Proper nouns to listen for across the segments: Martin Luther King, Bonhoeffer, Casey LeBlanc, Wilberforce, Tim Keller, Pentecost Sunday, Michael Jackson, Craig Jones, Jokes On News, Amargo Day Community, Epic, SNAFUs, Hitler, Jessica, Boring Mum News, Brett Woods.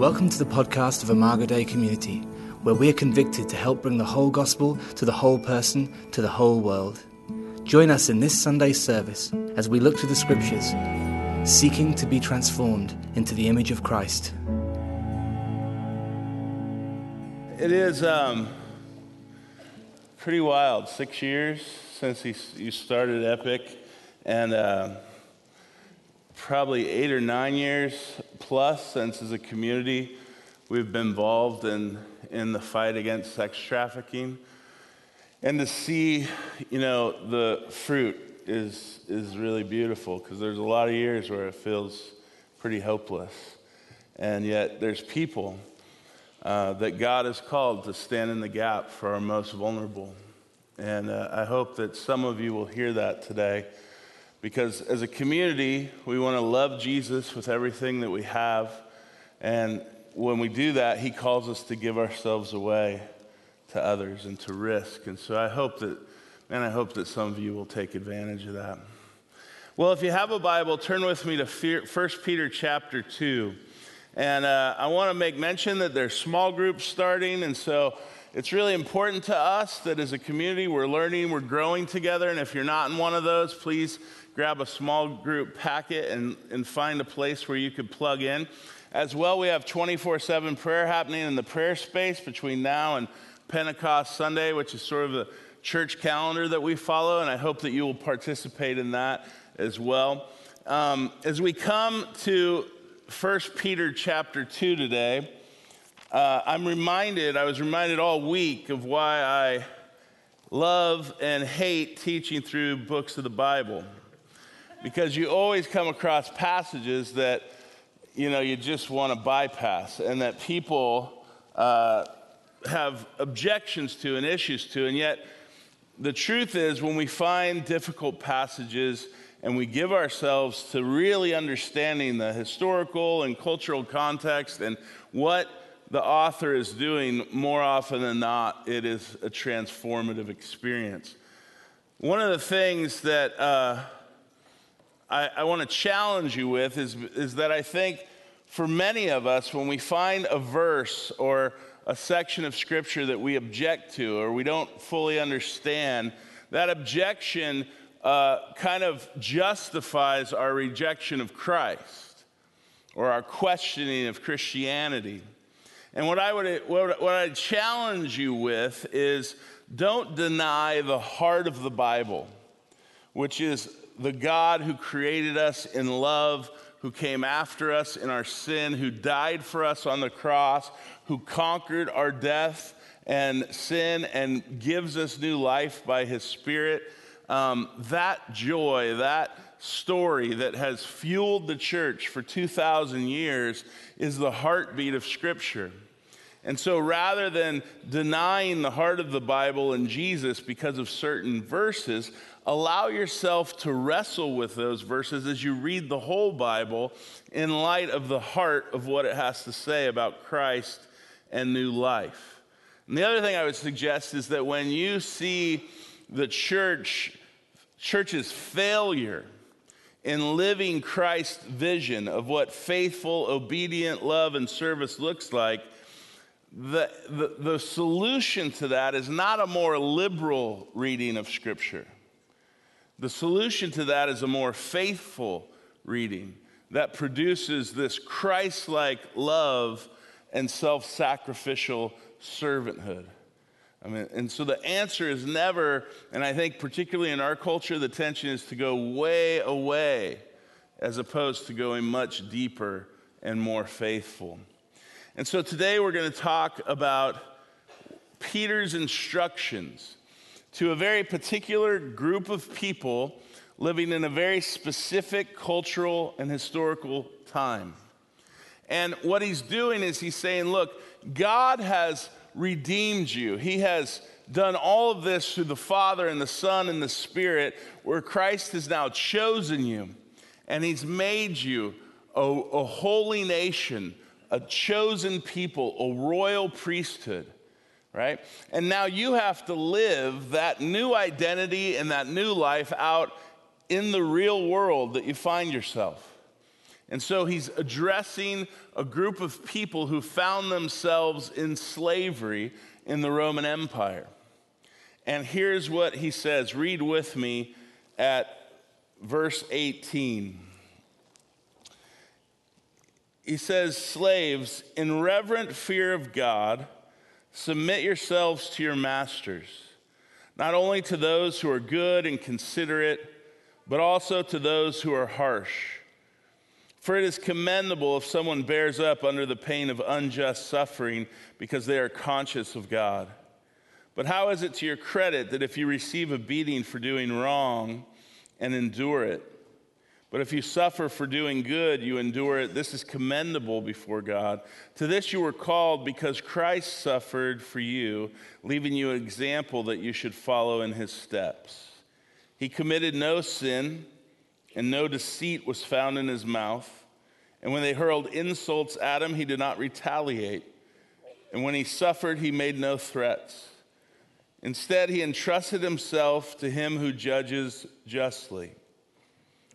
Welcome to the podcast of Amargo Day Community, where we are convicted to help bring the whole gospel to the whole person, to the whole world. Join us in this Sunday service as we look to the scriptures, seeking to be transformed into the image of Christ. It is pretty wild, 6 years since you started Epic, and probably 8 or 9 years plus since as a community we've been involved in the fight against sex trafficking. And to see, the fruit is really beautiful, because there's a lot of years where it feels pretty hopeless. And yet there's people that God has called to stand in the gap for our most vulnerable. And I hope that some of you will hear that today, because as a community, we want to love Jesus with everything that we have. And when we do that, he calls us to give ourselves away to others and to risk. And so I hope that some of you will take advantage of that. Well, if you have a Bible, turn with me to 1 Peter chapter 2. And I want to make mention that there's small groups starting, and so it's really important to us that as a community we're learning, we're growing together, and if you're not in one of those, please grab a small group packet and find a place where you could plug in. As well, we have 24/7 prayer happening in the prayer space between now and Pentecost Sunday, which is sort of the church calendar that we follow, and I hope that you will participate in that as well. As we come to 1 Peter chapter 2 today, I was reminded all week of why I love and hate teaching through books of the Bible, because you always come across passages that, you just want to bypass, and that people have objections to and issues to. And yet the truth is, when we find difficult passages and we give ourselves to really understanding the historical and cultural context and what the author is doing, more often than not, it is a transformative experience. One of the things that I want to challenge you with is that I think for many of us, when we find a verse or a section of scripture that we object to or we don't fully understand, that objection kind of justifies our rejection of Christ or our questioning of Christianity. And what I challenge you with is, don't deny the heart of the Bible, which is the God who created us in love, who came after us in our sin, who died for us on the cross, who conquered our death and sin and gives us new life by his Spirit. That joy, that story that has fueled the church for 2,000 years is the heartbeat of Scripture. And so rather than denying the heart of the Bible and Jesus because of certain verses, allow yourself to wrestle with those verses as you read the whole Bible in light of the heart of what it has to say about Christ and new life. And the other thing I would suggest is that when you see the church's failure in living Christ's vision of what faithful, obedient love and service looks like, the solution to that is not a more liberal reading of Scripture. The solution to that is a more faithful reading that produces this Christ-like love and self-sacrificial servanthood. And so the answer is never, and I think particularly in our culture, the tension is to go way away as opposed to going much deeper and more faithful. And so today we're going to talk about Peter's instructions to a very particular group of people living in a very specific cultural and historical time. And what he's doing is he's saying, look, God has redeemed you. He has done all of this through the Father and the Son and the Spirit, where Christ has now chosen you, and he's made you a holy nation, a chosen people, a royal priesthood, right? And now you have to live that new identity and that new life out in the real world that you find yourself. And so he's addressing a group of people who found themselves in slavery in the Roman Empire. And here's what he says. Read with me at verse 18. He says, "Slaves, in reverent fear of God, submit yourselves to your masters, not only to those who are good and considerate, but also to those who are harsh. For it is commendable if someone bears up under the pain of unjust suffering because they are conscious of God. But how is it to your credit that if you receive a beating for doing wrong and endure it? But if you suffer for doing good, you endure it. This is commendable before God. To this you were called because Christ suffered for you, leaving you an example that you should follow in his steps. He committed no sin, and no deceit was found in his mouth. And when they hurled insults at him, he did not retaliate. And when he suffered, he made no threats. Instead, he entrusted himself to him who judges justly.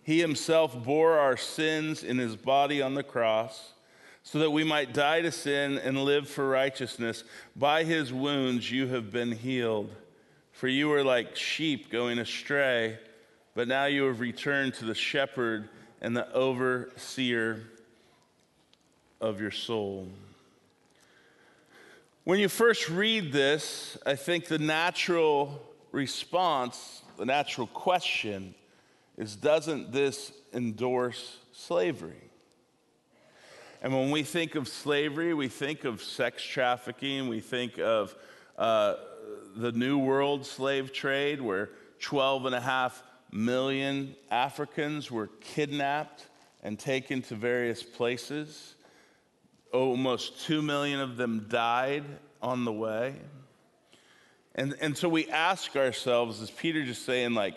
He himself bore our sins in his body on the cross, so that we might die to sin and live for righteousness. By his wounds you have been healed. For you were like sheep going astray, but now you have returned to the shepherd and the overseer of your soul." When you first read this, I think the natural response, the natural question is, doesn't this endorse slavery? And when we think of slavery, we think of sex trafficking, we think of the New World slave trade, where 12.5 million Africans were kidnapped and taken to various places. Almost 2 million of them died on the way. And so we ask ourselves, is Peter just saying, like,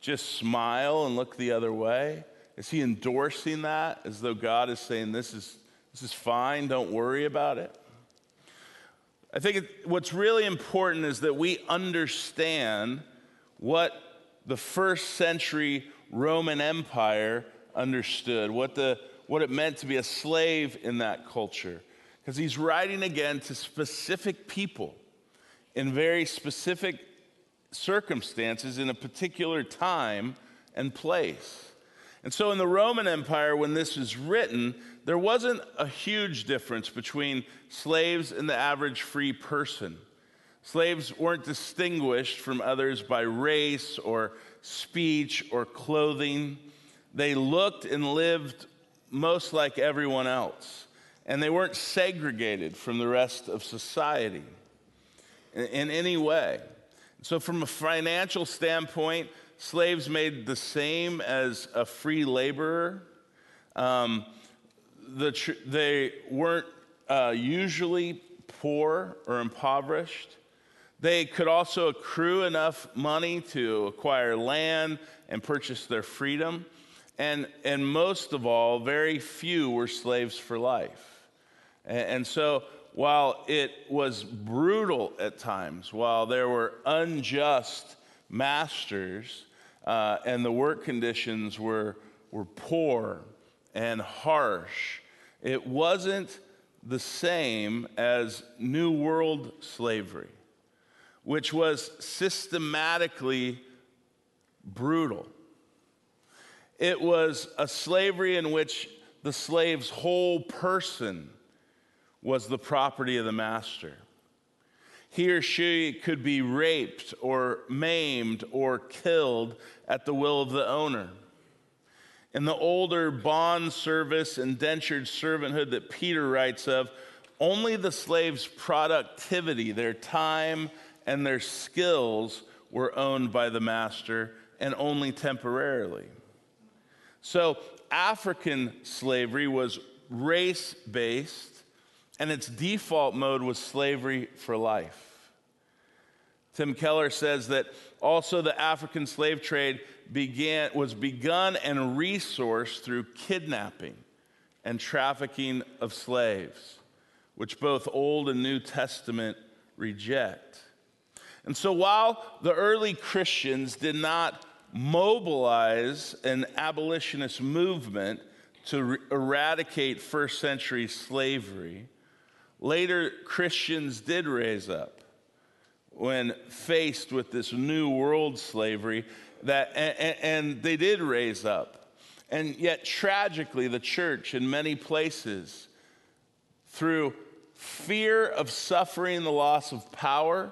just smile and look the other way? Is he endorsing that as though God is saying, this is fine, don't worry about it? I think what's really important is that we understand what the first century Roman Empire understood, what it meant to be a slave in that culture. Because he's writing again to specific people in very specific circumstances in a particular time and place. And so in the Roman Empire, when this was written, there wasn't a huge difference between slaves and the average free person. Slaves weren't distinguished from others by race or speech or clothing. They looked and lived most like everyone else, and they weren't segregated from the rest of society in any way. So from a financial standpoint, slaves made the same as a free laborer. They weren't usually poor or impoverished. They could also accrue enough money to acquire land and purchase their freedom. And most of all, very few were slaves for life. And so while it was brutal at times, while there were unjust masters, and the work conditions were poor and harsh, it wasn't the same as New World slavery, which was systematically brutal. It was a slavery in which the slave's whole person was the property of the master. He or she could be raped or maimed or killed at the will of the owner. In the older bond service, indentured servanthood that Peter writes of, only the slave's productivity, their time, and their skills were owned by the master, and only temporarily. So African slavery was race-based, and its default mode was slavery for life. Tim Keller says that also the African slave trade was begun and resourced through kidnapping and trafficking of slaves, which both Old and New Testament reject. And so while the early Christians did not mobilize an abolitionist movement to eradicate first century slavery, later Christians did raise up when faced with this new world slavery, that and they did raise up. And yet tragically, the church in many places, through fear of suffering the loss of power,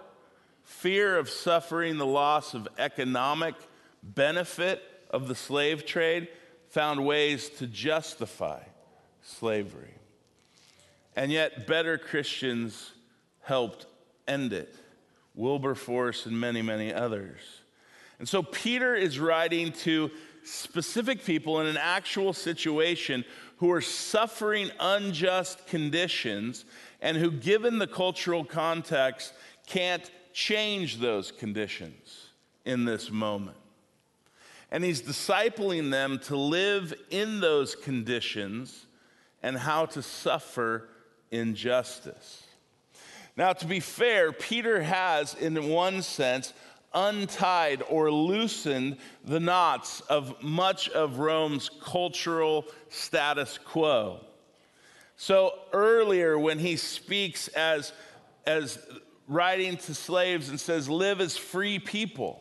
fear of suffering the loss of economic benefit of the slave trade, found ways to justify slavery. And yet better Christians helped end it. Wilberforce and many, many others. And so Peter is writing to specific people in an actual situation who are suffering unjust conditions and who, given the cultural context, can't change those conditions in this moment. And he's discipling them to live in those conditions and how to suffer injustice. Now, to be fair, Peter has, in one sense, untied or loosened the knots of much of Rome's cultural status quo. So earlier, when he speaks as writing to slaves and says, live as free people.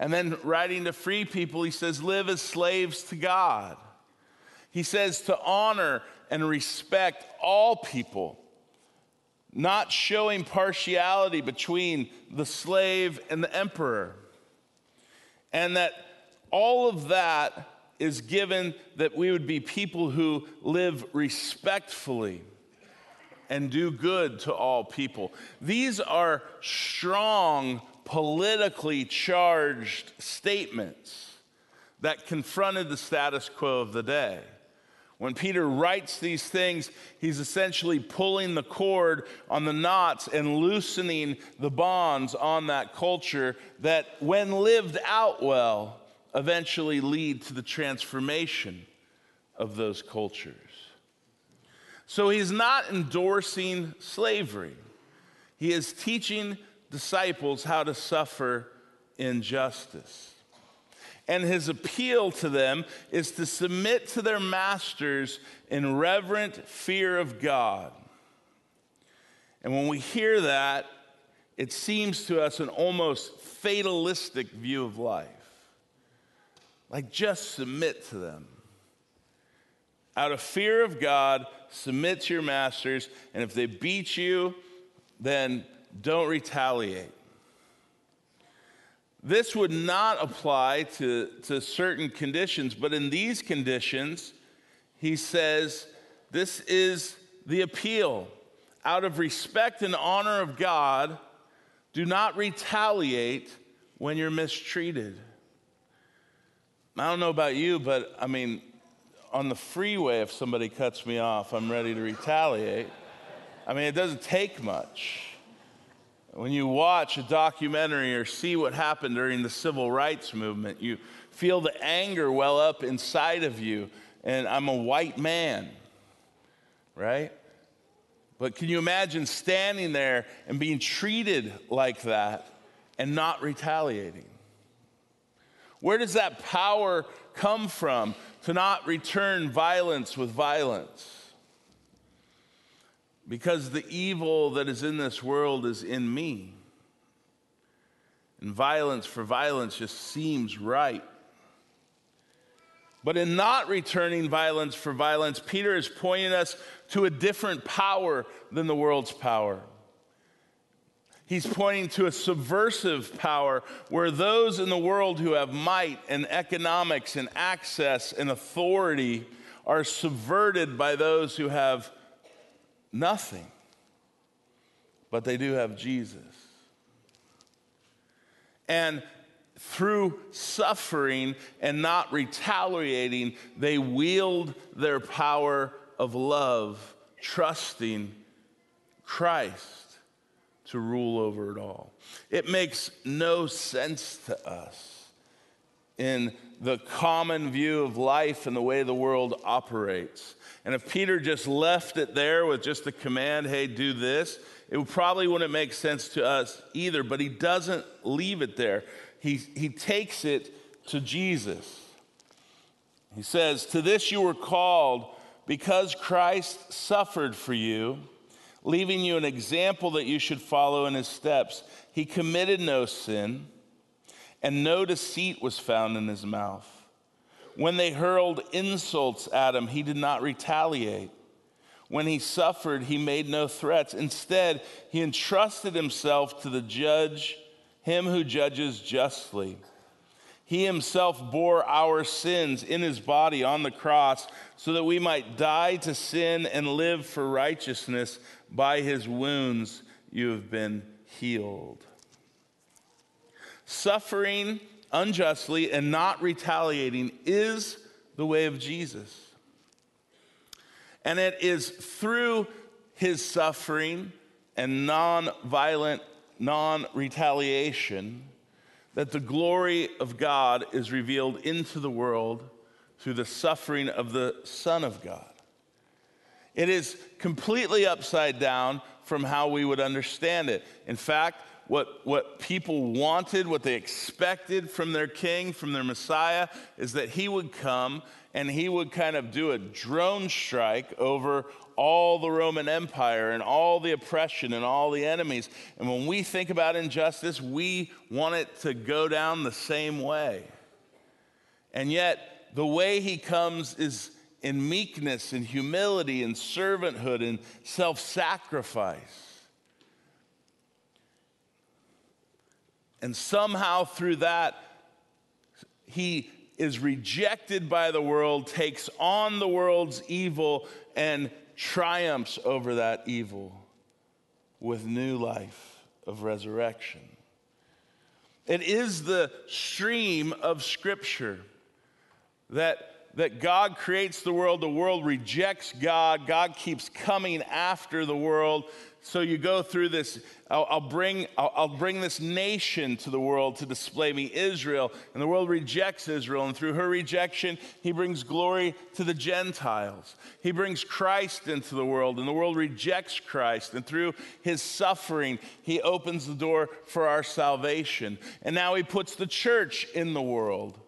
And then writing to free people, he says, live as slaves to God. He says to honor and respect all people, not showing partiality between the slave and the emperor. And that all of that is given that we would be people who live respectfully and do good to all people. These are strong, politically charged statements that confronted the status quo of the day. When Peter writes these things, he's essentially pulling the cord on the knots and loosening the bonds on that culture that, when lived out well, eventually lead to the transformation of those cultures. So he's not endorsing slavery. He is teaching disciples how to suffer injustice. And his appeal to them is to submit to their masters in reverent fear of God. And when we hear that, it seems to us an almost fatalistic view of life. Like, just submit to them. Out of fear of God, submit to your masters, and if they beat you, then don't retaliate. This would not apply to certain conditions, but in these conditions, he says, this is the appeal. Out of respect and honor of God, do not retaliate when you're mistreated. I don't know about you, but I mean, on the freeway, if somebody cuts me off, I'm ready to retaliate. I mean, it doesn't take much. When you watch a documentary or see what happened during the civil rights movement, you feel the anger well up inside of you, and I'm a white man, right? But can you imagine standing there and being treated like that and not retaliating? Where does that power come from to not return violence with violence? Because the evil that is in this world is in me. And violence for violence just seems right. But in not returning violence for violence, Peter is pointing us to a different power than the world's power. He's pointing to a subversive power where those in the world who have might and economics and access and authority are subverted by those who have nothing, but they do have Jesus. And through suffering and not retaliating, they wield their power of love, trusting Christ to rule over it all. It makes no sense to us in the common view of life and the way the world operates. And if Peter just left it there with just the command, hey, do this, it probably wouldn't make sense to us either, but he doesn't leave it there. He takes it to Jesus. He says, "To this you were called, because Christ suffered for you, leaving you an example that you should follow in his steps. He committed no sin, and no deceit was found in his mouth. When they hurled insults at him, he did not retaliate. When he suffered, he made no threats. Instead, he entrusted himself to the judge, him who judges justly. He himself bore our sins in his body on the cross so that we might die to sin and live for righteousness. By his wounds you have been healed." Suffering unjustly and not retaliating is the way of Jesus. And it is through his suffering and non-violent, non-retaliation that the glory of God is revealed into the world through the suffering of the Son of God. It is completely upside down from how we would understand it. In fact, what people wanted, what they expected from their king, from their Messiah, is that he would come and he would kind of do a drone strike over all the Roman Empire and all the oppression and all the enemies. And when we think about injustice, we want it to go down the same way. And yet, the way he comes is in meekness and humility and servanthood and self-sacrifice. And somehow through that, he is rejected by the world, takes on the world's evil, and triumphs over that evil with new life of resurrection. It is the stream of Scripture that God creates the world rejects God, God keeps coming after the world. So you go through this, I'll bring this nation to the world to display me, Israel, and the world rejects Israel, and through her rejection, he brings glory to the Gentiles. He brings Christ into the world, and the world rejects Christ, and through his suffering, he opens the door for our salvation. And now he puts the church in the world.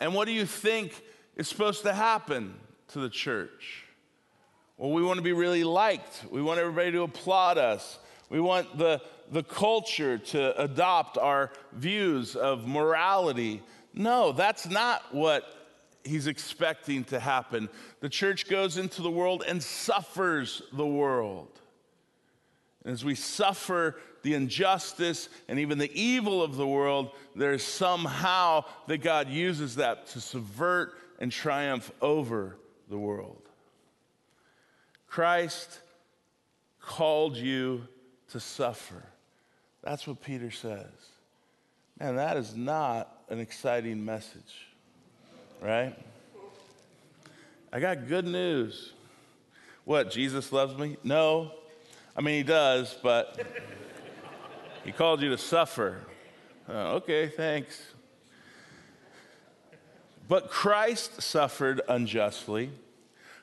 And what do you think is supposed to happen to the church? Well, we want to be really liked. We want everybody to applaud us. We want the culture to adopt our views of morality. No, that's not what he's expecting to happen. The church goes into the world and suffers the world. And as we suffer the injustice and even the evil of the world, there's somehow that God uses that to subvert and triumph over the world. Christ called you to suffer. That's what Peter says. Man, that is not an exciting message, right? I got good news. What, Jesus loves me? No. I mean, he does, but he called you to suffer. Oh, okay, thanks. But Christ suffered unjustly.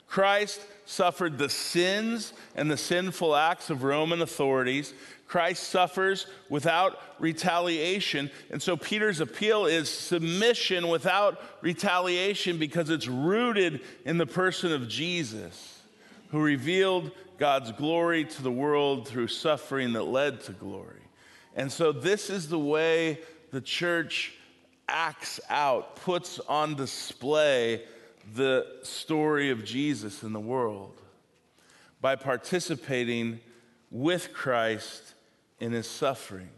Christ suffered the sins and the sinful acts of Roman authorities. Christ suffers without retaliation. And so Peter's appeal is submission without retaliation because it's rooted in the person of Jesus, who revealed God's glory to the world through suffering that led to glory. And so this is the way the church acts out, puts on display the story of Jesus in the world by participating with Christ in his sufferings.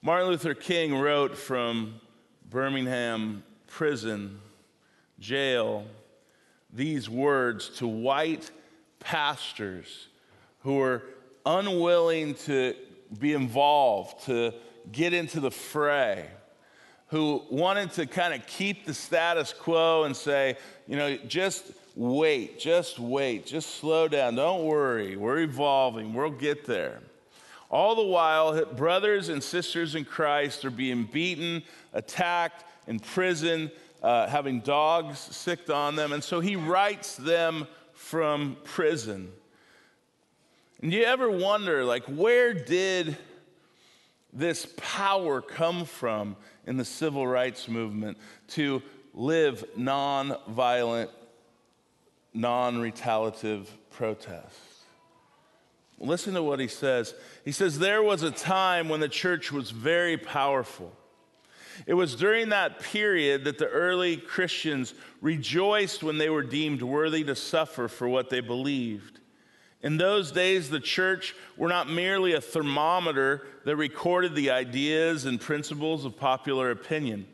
Martin Luther King wrote from Birmingham prison, jail, these words to white pastors who were unwilling to be involved, to get into the fray, who wanted to kind of keep the status quo and say, you know, just wait, just slow down, don't worry, we're evolving, we'll get there. All the while, brothers and sisters in Christ are being beaten, attacked, in prison, having dogs sicked on them, and so he writes them from prison. And do you ever wonder, like, where did this power come from in the civil rights movement to live non-violent, non-retaliative protest. Listen to what he says. He says, there was a time when the church was very powerful. It was during that period that the early Christians rejoiced when they were deemed worthy to suffer for what they believed. In those days, the church were not merely a thermometer that recorded the ideas and principles of popular opinion.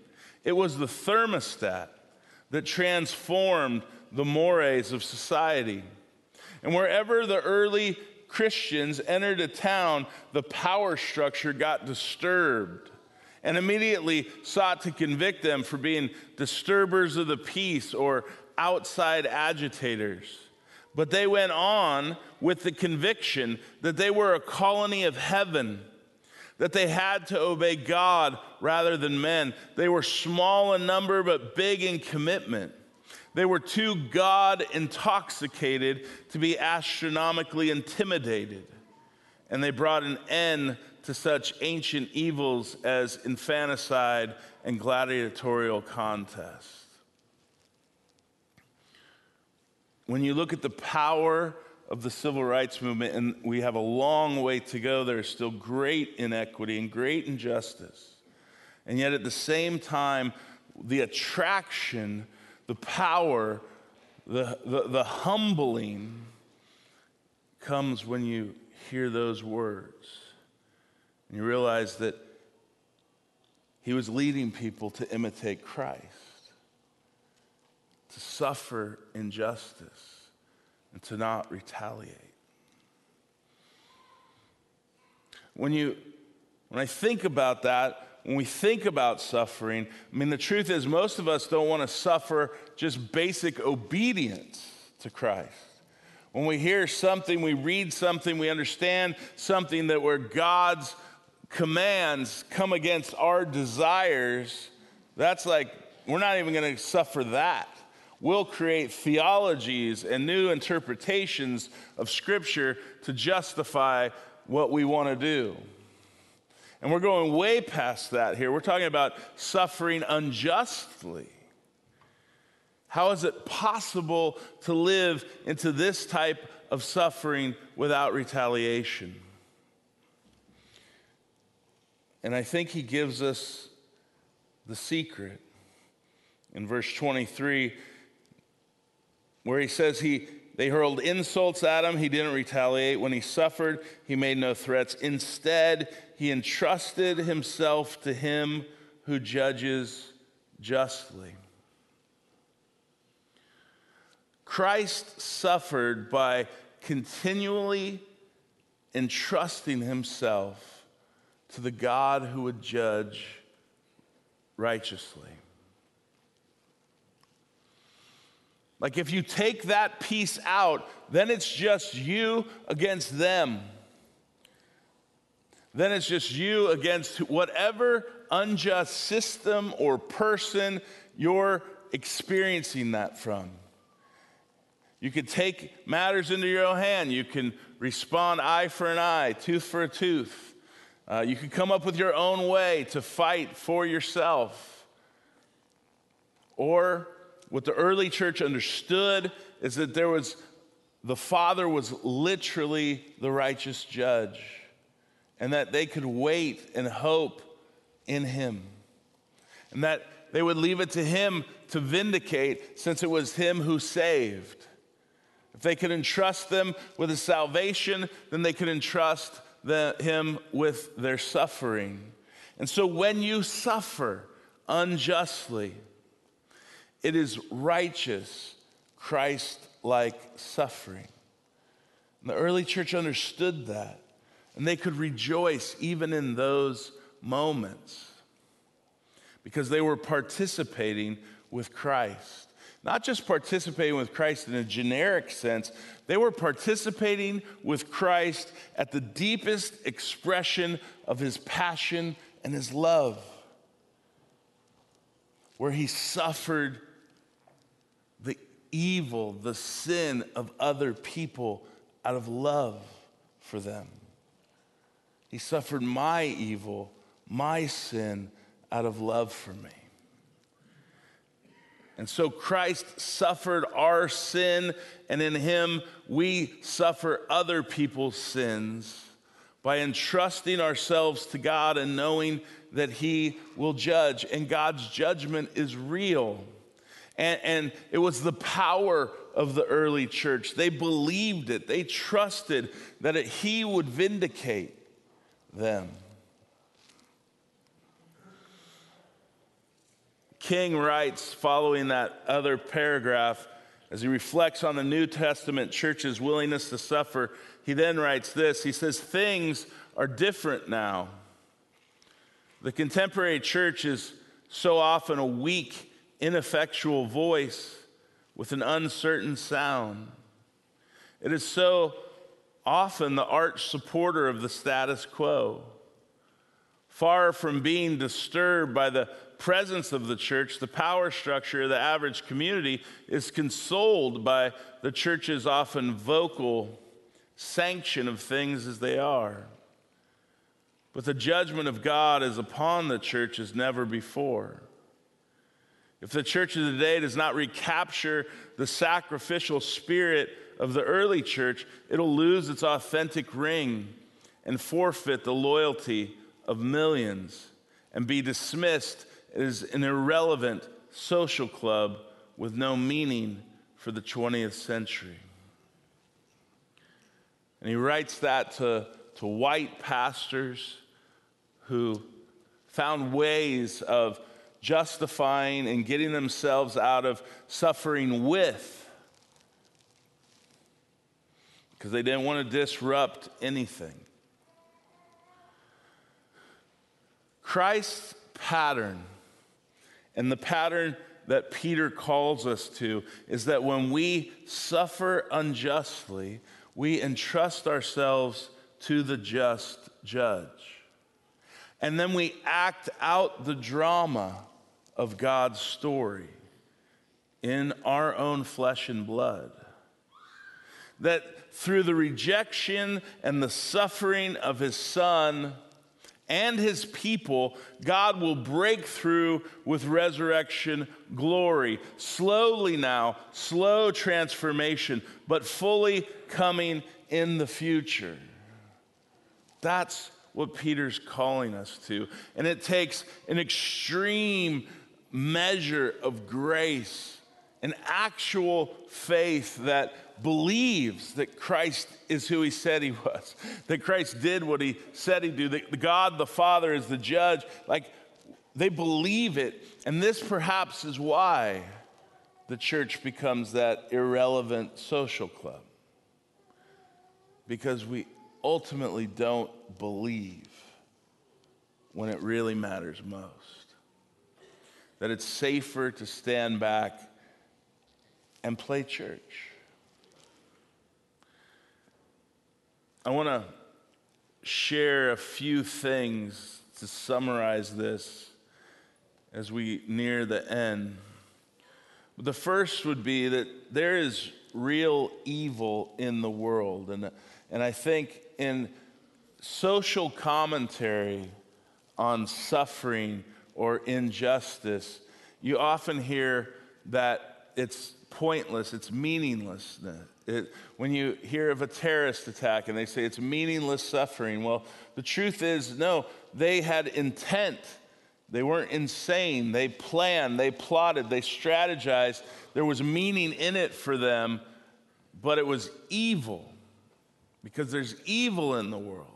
It was the thermostat that transformed the mores of society. And wherever the early Christians entered a town, the power structure got disturbed and immediately sought to convict them for being disturbers of the peace or outside agitators. But they went on with the conviction that they were a colony of heaven, that they had to obey God rather than men. They were small in number but big in commitment. They were too God-intoxicated to be astronomically intimidated. And they brought an end to such ancient evils as infanticide and gladiatorial contests. When you look at the power of the civil rights movement, and we have a long way to go, there's still great inequity and great injustice. And yet at the same time, the attraction, the power, the humbling comes when you hear those words. And you realize that he was leading people to imitate Christ, to suffer injustice, and to not retaliate. When I think about that, when we think about suffering, I mean, the truth is most of us don't want to suffer just basic obedience to Christ. When we hear something, we read something, we understand something that where God's commands come against our desires, that's like, we're not even going to suffer that. We'll create theologies and new interpretations of Scripture to justify what we want to do. And we're going way past that here. We're talking about suffering unjustly. How is it possible to live into this type of suffering without retaliation? And I think he gives us the secret in verse 23, where he says they hurled insults at him. He didn't retaliate. When he suffered, he made no threats. Instead, he entrusted himself to him who judges justly. Christ suffered by continually entrusting himself to the God who would judge righteously. Like if you take that piece out, then it's just you against them. Then it's just you against whatever unjust system or person you're experiencing that from. You can take matters into your own hand. You can respond eye for an eye, tooth for a tooth. You can come up with your own way to fight for yourself. Or what the early church understood is that the Father was literally the righteous judge, and that they could wait and hope in him, and that they would leave it to him to vindicate, since it was him who saved. If they could entrust them with his salvation, then they could entrust him with their suffering. And so when you suffer unjustly, it is righteous, Christ-like suffering. And the early church understood that, and they could rejoice even in those moments because they were participating with Christ. Not just participating with Christ in a generic sense, they were participating with Christ at the deepest expression of his passion and his love, where he suffered the evil, the sin of other people out of love for them. He suffered my evil, my sin, out of love for me. And so Christ suffered our sin, and in him we suffer other people's sins by entrusting ourselves to God and knowing that he will judge. And God's judgment is real. And it was the power of the early church. They believed it. They trusted that he would vindicate them. King writes, following that other paragraph, as he reflects on the New Testament church's willingness to suffer, he then writes this. He says, things are different now. The contemporary church is so often a weak, ineffectual voice with an uncertain sound. It is so often the arch supporter of the status quo. Far from being disturbed by the presence of the church, the power structure of the average community is consoled by the church's often vocal sanction of things as they are. But the judgment of God is upon the church as never before. If the church of today does not recapture the sacrificial spirit of the early church, it'll lose its authentic ring and forfeit the loyalty of millions and be dismissed is an irrelevant social club with no meaning for the 20th century. And he writes that to white pastors who found ways of justifying and getting themselves out of suffering with, because they didn't want to disrupt anything. Christ's pattern, and the pattern that Peter calls us to, is that when we suffer unjustly, we entrust ourselves to the just judge. And then we act out the drama of God's story in our own flesh and blood. That through the rejection and the suffering of his son, and his people, God will break through with resurrection glory. Slowly now, slow transformation, but fully coming in the future. That's what Peter's calling us to. And it takes an extreme measure of grace, an actual faith that believes that Christ is who he said he was, that Christ did what he said he'd do, that God the Father is the judge. Like, they believe it, and this perhaps is why the church becomes that irrelevant social club, because we ultimately don't believe when it really matters most, that it's safer to stand back and play church. I want to share a few things to summarize this as we near the end. The first would be that there is real evil in the world. And I think in social commentary on suffering or injustice, you often hear that it's pointless, it's meaningless. When you hear of a terrorist attack and they say it's meaningless suffering, well, the truth is, no, they had intent. They weren't insane. They planned, they plotted, they strategized. There was meaning in it for them, but it was evil, because there's evil in the world.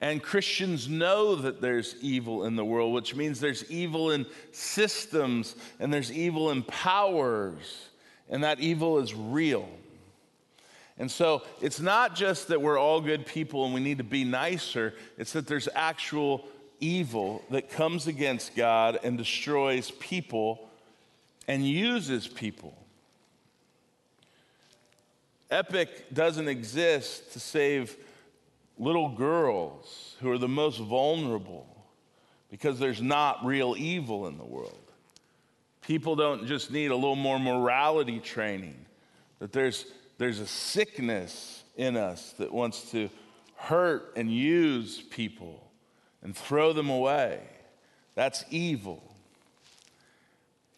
And Christians know that there's evil in the world, which means there's evil in systems and there's evil in powers. And that evil is real. And so it's not just that we're all good people and we need to be nicer. It's that there's actual evil that comes against God and destroys people and uses people. Epic doesn't exist to save little girls who are the most vulnerable, because there's not real evil in the world. People don't just need a little more morality training, that there's a sickness in us that wants to hurt and use people and throw them away. That's evil.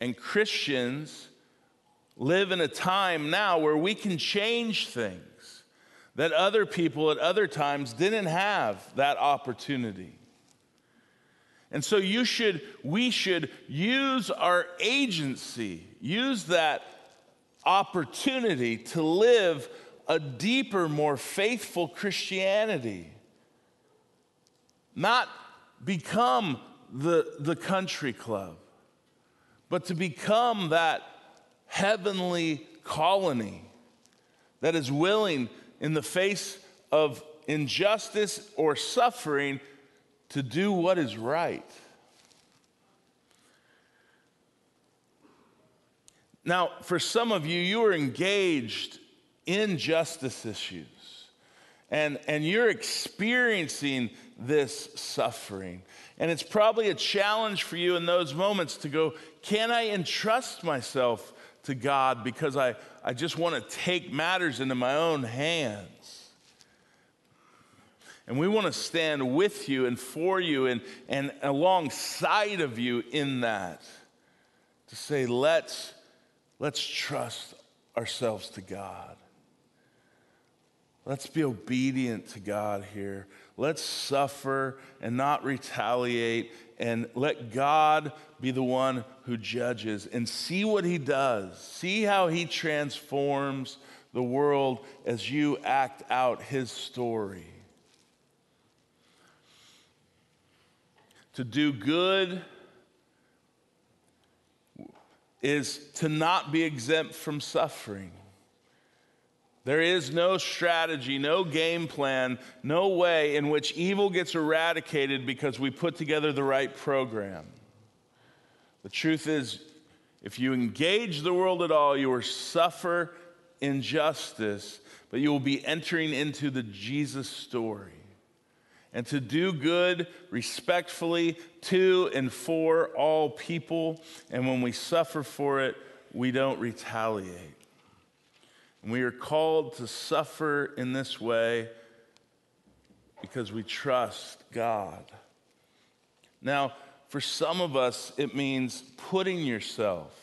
And Christians live in a time now where we can change things that other people at other times didn't have that opportunity. And so we should use our agency, use that opportunity to live a deeper, more faithful Christianity. Not become the country club, but to become that heavenly colony that is willing, in the face of injustice or suffering, to do what is right. Now, for some of you, you are engaged in justice issues, and you're experiencing this suffering. And it's probably a challenge for you in those moments to go, can I entrust myself to God, because I just want to take matters into my own hands? And we want to stand with you and for you and alongside of you in that, to say, let's trust ourselves to God. Let's be obedient to God here. Let's suffer and not retaliate, and let God be the one who judges, and see what he does. See how he transforms the world as you act out his story. To do good is to not be exempt from suffering. There is no strategy, no game plan, no way in which evil gets eradicated because we put together the right program. The truth is, if you engage the world at all, you will suffer injustice, but you will be entering into the Jesus story. And to do good respectfully to and for all people, and when we suffer for it, we don't retaliate. We are called to suffer in this way because we trust God. Now, for some of us, it means putting yourself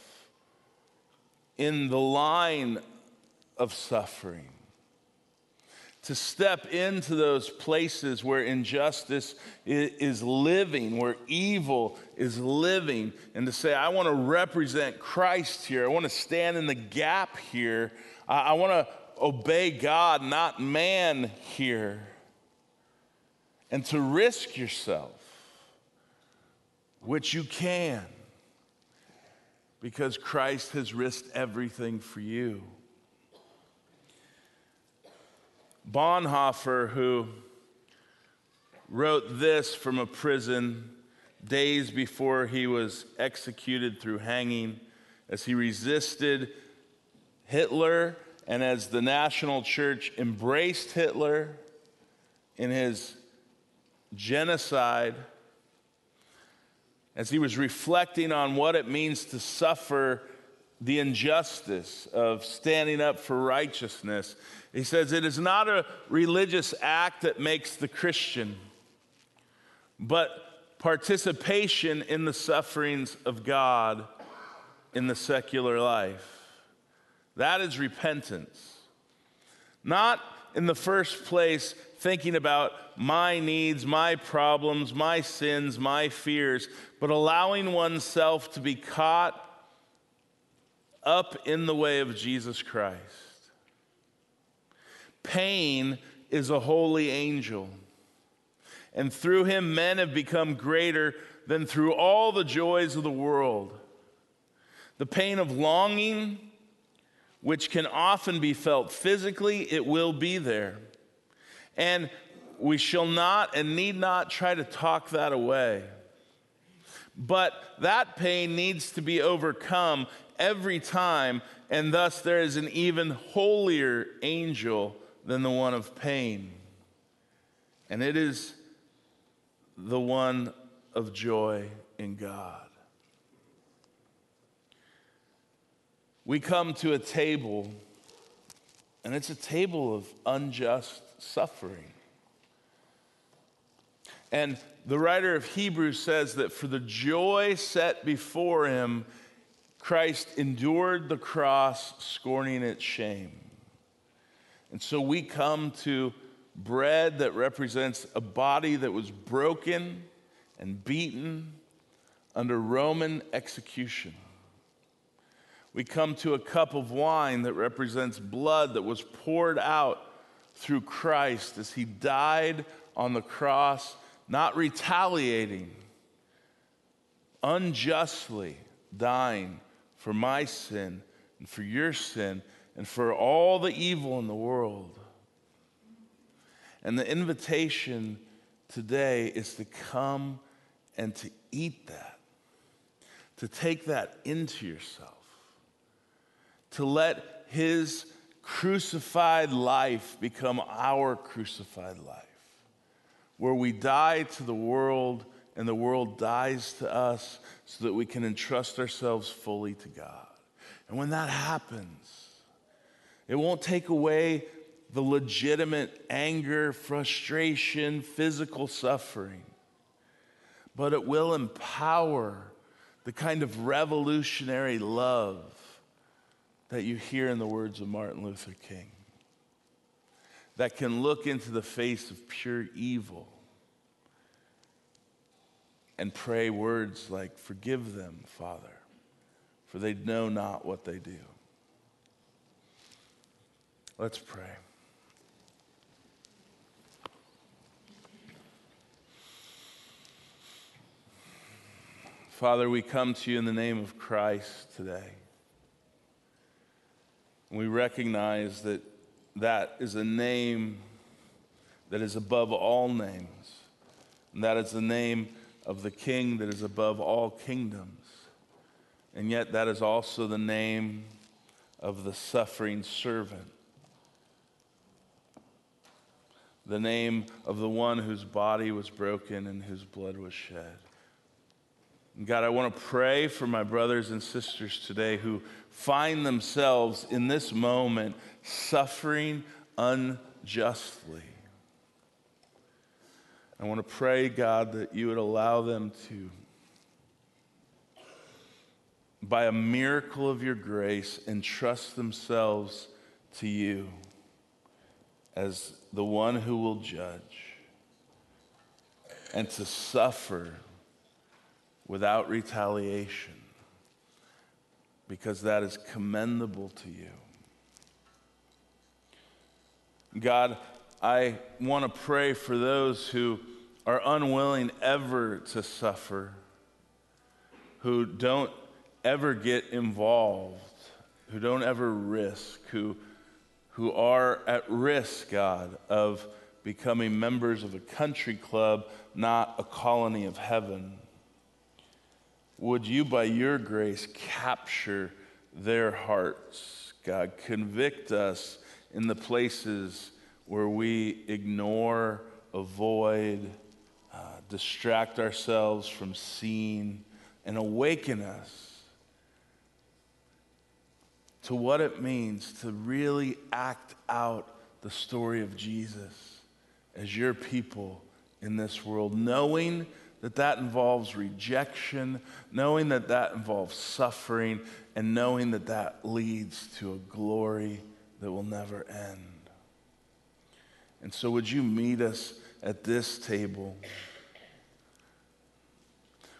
in the line of suffering, to step into those places where injustice is living, where evil is living, and to say, I want to represent Christ here. I want to stand in the gap here. I want to obey God, not man here. And to risk yourself, which you can, because Christ has risked everything for you. Bonhoeffer, who wrote this from a prison days before he was executed through hanging, as he resisted Hitler, and as the national church embraced Hitler in his genocide, as he was reflecting on what it means to suffer the injustice of standing up for righteousness, he says, it is not a religious act that makes the Christian, but participation in the sufferings of God in the secular life. That is repentance. Not in the first place thinking about my needs, my problems, my sins, my fears, but allowing oneself to be caught up in the way of Jesus Christ. Pain is a holy angel, and through him men have become greater than through all the joys of the world. The pain of longing, which can often be felt physically, it will be there. And we shall not and need not try to talk that away. But that pain needs to be overcome every time, and thus there is an even holier angel than the one of pain. And it is the one of joy in God. We come to a table, and it's a table of unjust suffering. And the writer of Hebrews says that for the joy set before him, Christ endured the cross, scorning its shame. And so we come to bread that represents a body that was broken and beaten under Roman execution. We come to a cup of wine that represents blood that was poured out through Christ as he died on the cross, not retaliating, unjustly dying for my sin and for your sin and for all the evil in the world. And the invitation today is to come and to eat that, to take that into yourself, to let his crucified life become our crucified life, where we die to the world and the world dies to us so that we can entrust ourselves fully to God. And when that happens, it won't take away the legitimate anger, frustration, physical suffering, but it will empower the kind of revolutionary love that you hear in the words of Martin Luther King, that can look into the face of pure evil and pray words like, "Forgive them, Father, for they know not what they do." Let's pray. Father, we come to you in the name of Christ today. We recognize that that is a name that is above all names, and that is the name of the King that is above all kingdoms. And yet that is also the name of the suffering servant, the name of the one whose body was broken and whose blood was shed. And God, I want to pray for my brothers and sisters today who find themselves in this moment suffering unjustly. I want to pray, God, that you would allow them to, by a miracle of your grace, entrust themselves to you as the one who will judge, and to suffer without retaliation, because that is commendable to you. God, I want to pray for those who are unwilling ever to suffer, who don't ever get involved, who don't ever risk, who are at risk, God, of becoming members of a country club, not a colony of heaven. Would you, by your grace, capture their hearts, God? Convict us in the places where we ignore, avoid, distract ourselves from seeing, and awaken us to what it means to really act out the story of Jesus as your people in this world, knowing that that involves rejection, knowing that that involves suffering, and knowing that that leads to a glory that will never end. And so would you meet us at this table?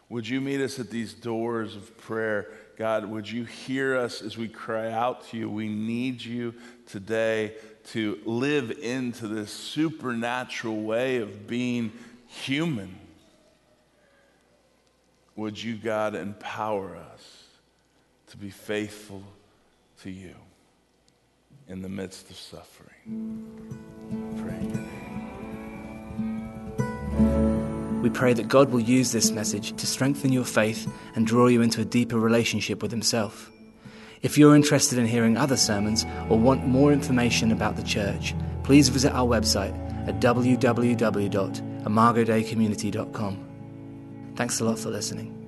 Would you meet us at these doors of prayer? God, would you hear us as we cry out to you? We need you today to live into this supernatural way of being human. Would you, God, empower us to be faithful to you in the midst of suffering? We pray that God will use this message to strengthen your faith and draw you into a deeper relationship with himself. If you're interested in hearing other sermons or want more information about the church, please visit our website at www.amargodaycommunity.com. Thanks a lot for listening.